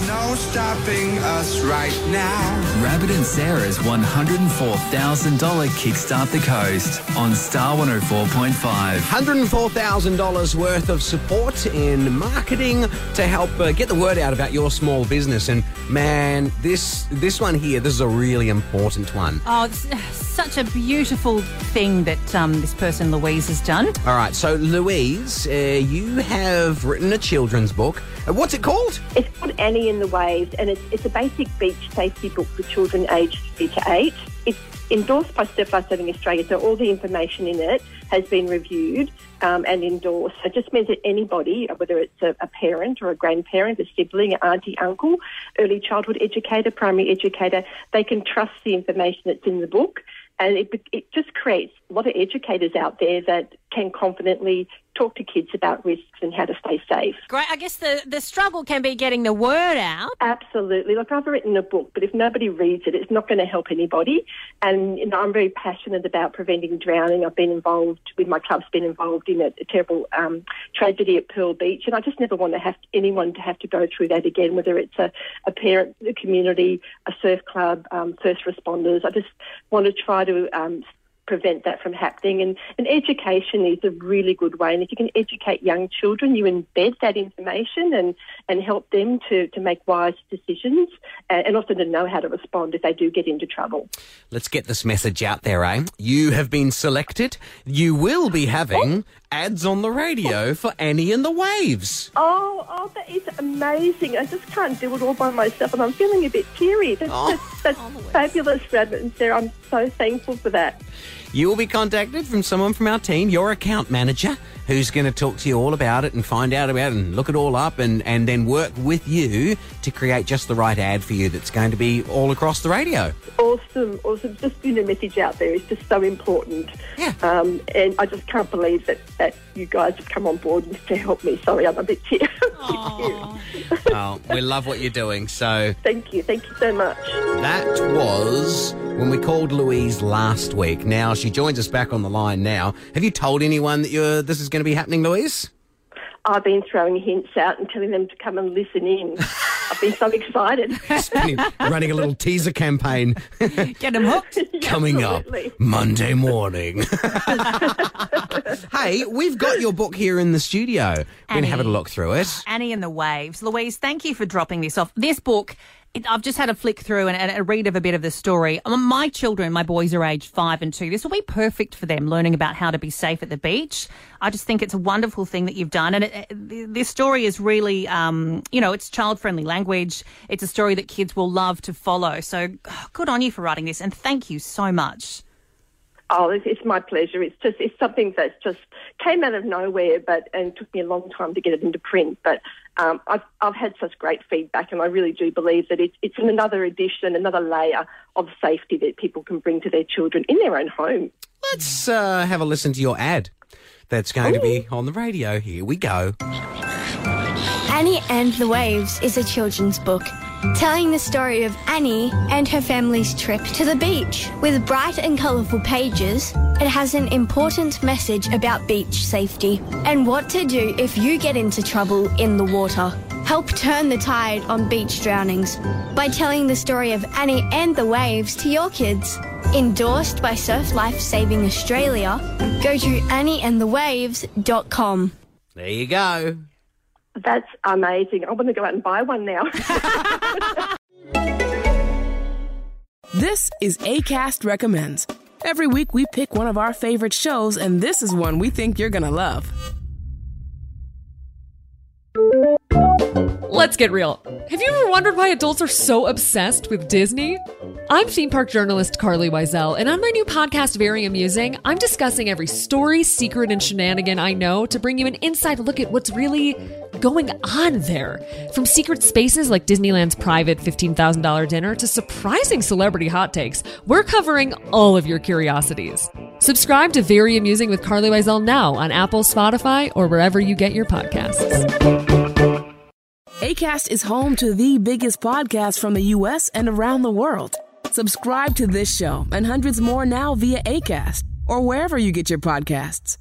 There's no stopping us right now. Rabbit and Sarah's $104,000 Kickstart the Coast on Star 104.5. $104,000 worth of support in marketing to help get the word out about your small business. And man, this one here, this is a really important one. Oh, it's such a beautiful thing that this person, Louise, has done. All right, so Louise, you have written a children's book. What's it called? It's called Annie and the Waves, and it's a basic beach safety book for children aged 3 to 8. It's endorsed by Surf Life Saving Australia, so all the information in it has been reviewed and endorsed. So it just means that anybody, whether it's a parent or a grandparent, a sibling, an auntie, uncle, early childhood educator, primary educator, they can trust the information that's in the book. And it just creates a lot of educators out there that can confidently talk to kids about risks and how to stay safe. Great. I guess the struggle can be getting the word out. Absolutely. Look, I've written a book, but if nobody reads it, it's not going to help anybody. And you know, I'm very passionate about preventing drowning. I've been involved with my club's been involved in a terrible tragedy at Pearl Beach, and I just never want to have anyone to have to go through that again, whether it's a parent, a community, a surf club, first responders. I just want to try to prevent that from happening, and education is a really good way. And if you can educate young children, you embed that information and help them to make wise decisions and also to know how to respond if they do get into trouble. Let's get this message out there, eh? You have been selected. You will be having ads on the radio for Annie and the Waves. Oh, that is amazing. I just can't do it all by myself, and I'm feeling a bit teary. That's fabulous, Rabbit and Sarah. I'm so thankful for that. You will be contacted from someone from our team, your account manager, who's going to talk to you all about it and find out about it and look it all up and then work with you to create just the right ad for you that's going to be all across the radio. Awesome. Just getting a message out there is just so important. Yeah. And I just can't believe that you guys have come on board to help me. Sorry, I'm a bit teary. Oh, we love what you're doing. So thank you so much. That was when we called Louise last week. Now she joins us back on the line now. Have you told anyone that this is going to be happening, Louise? I've been throwing hints out and telling them to come and listen in. I've been so excited. Running a little teaser campaign. Get them hooked. Coming up Monday morning. Hey, we've got your book here in the studio. We're going to have a look through it. Annie and the Waves. Louise, thank you for dropping this off. This book, I've just had a flick through and a read of a bit of the story. My children, my boys are aged 5 and 2. This will be perfect for them, learning about how to be safe at the beach. I just think it's a wonderful thing that you've done. And this story is really, it's child-friendly language. It's a story that kids will love to follow. So good on you for writing this, and thank you so much. Oh, it's my pleasure. It's something that just came out of nowhere, and took me a long time to get it into print. But I've had such great feedback, and I really do believe that it's another addition, another layer of safety that people can bring to their children in their own home. Let's have a listen to your ad that's going to be on the radio. Here we go. Annie and the Waves is a children's book telling the story of Annie and her family's trip to the beach. With bright and colourful pages, it has an important message about beach safety and what to do if you get into trouble in the water. Help turn the tide on beach drownings by telling the story of Annie and the Waves to your kids. Endorsed by Surf Life Saving Australia. Go to annieandthewaves.com. There you go. That's amazing. I want to go out and buy one now. This is Acast Recommends. Every week we pick one of our favorite shows, and this is one we think you're going to love. Let's get real. Have you ever wondered why adults are so obsessed with Disney? I'm theme park journalist Carly Wiesel, and on my new podcast, Very Amusing, I'm discussing every story, secret, and shenanigan I know to bring you an inside look at what's really going on there. From secret spaces like Disneyland's private $15,000 dinner to surprising celebrity hot takes, we're covering all of your curiosities. Subscribe to Very Amusing with Carly Wiesel now on Apple, Spotify, or wherever you get your podcasts. Acast is home to the biggest podcasts from the U.S. and around the world. Subscribe to this show and hundreds more now via Acast or wherever you get your podcasts.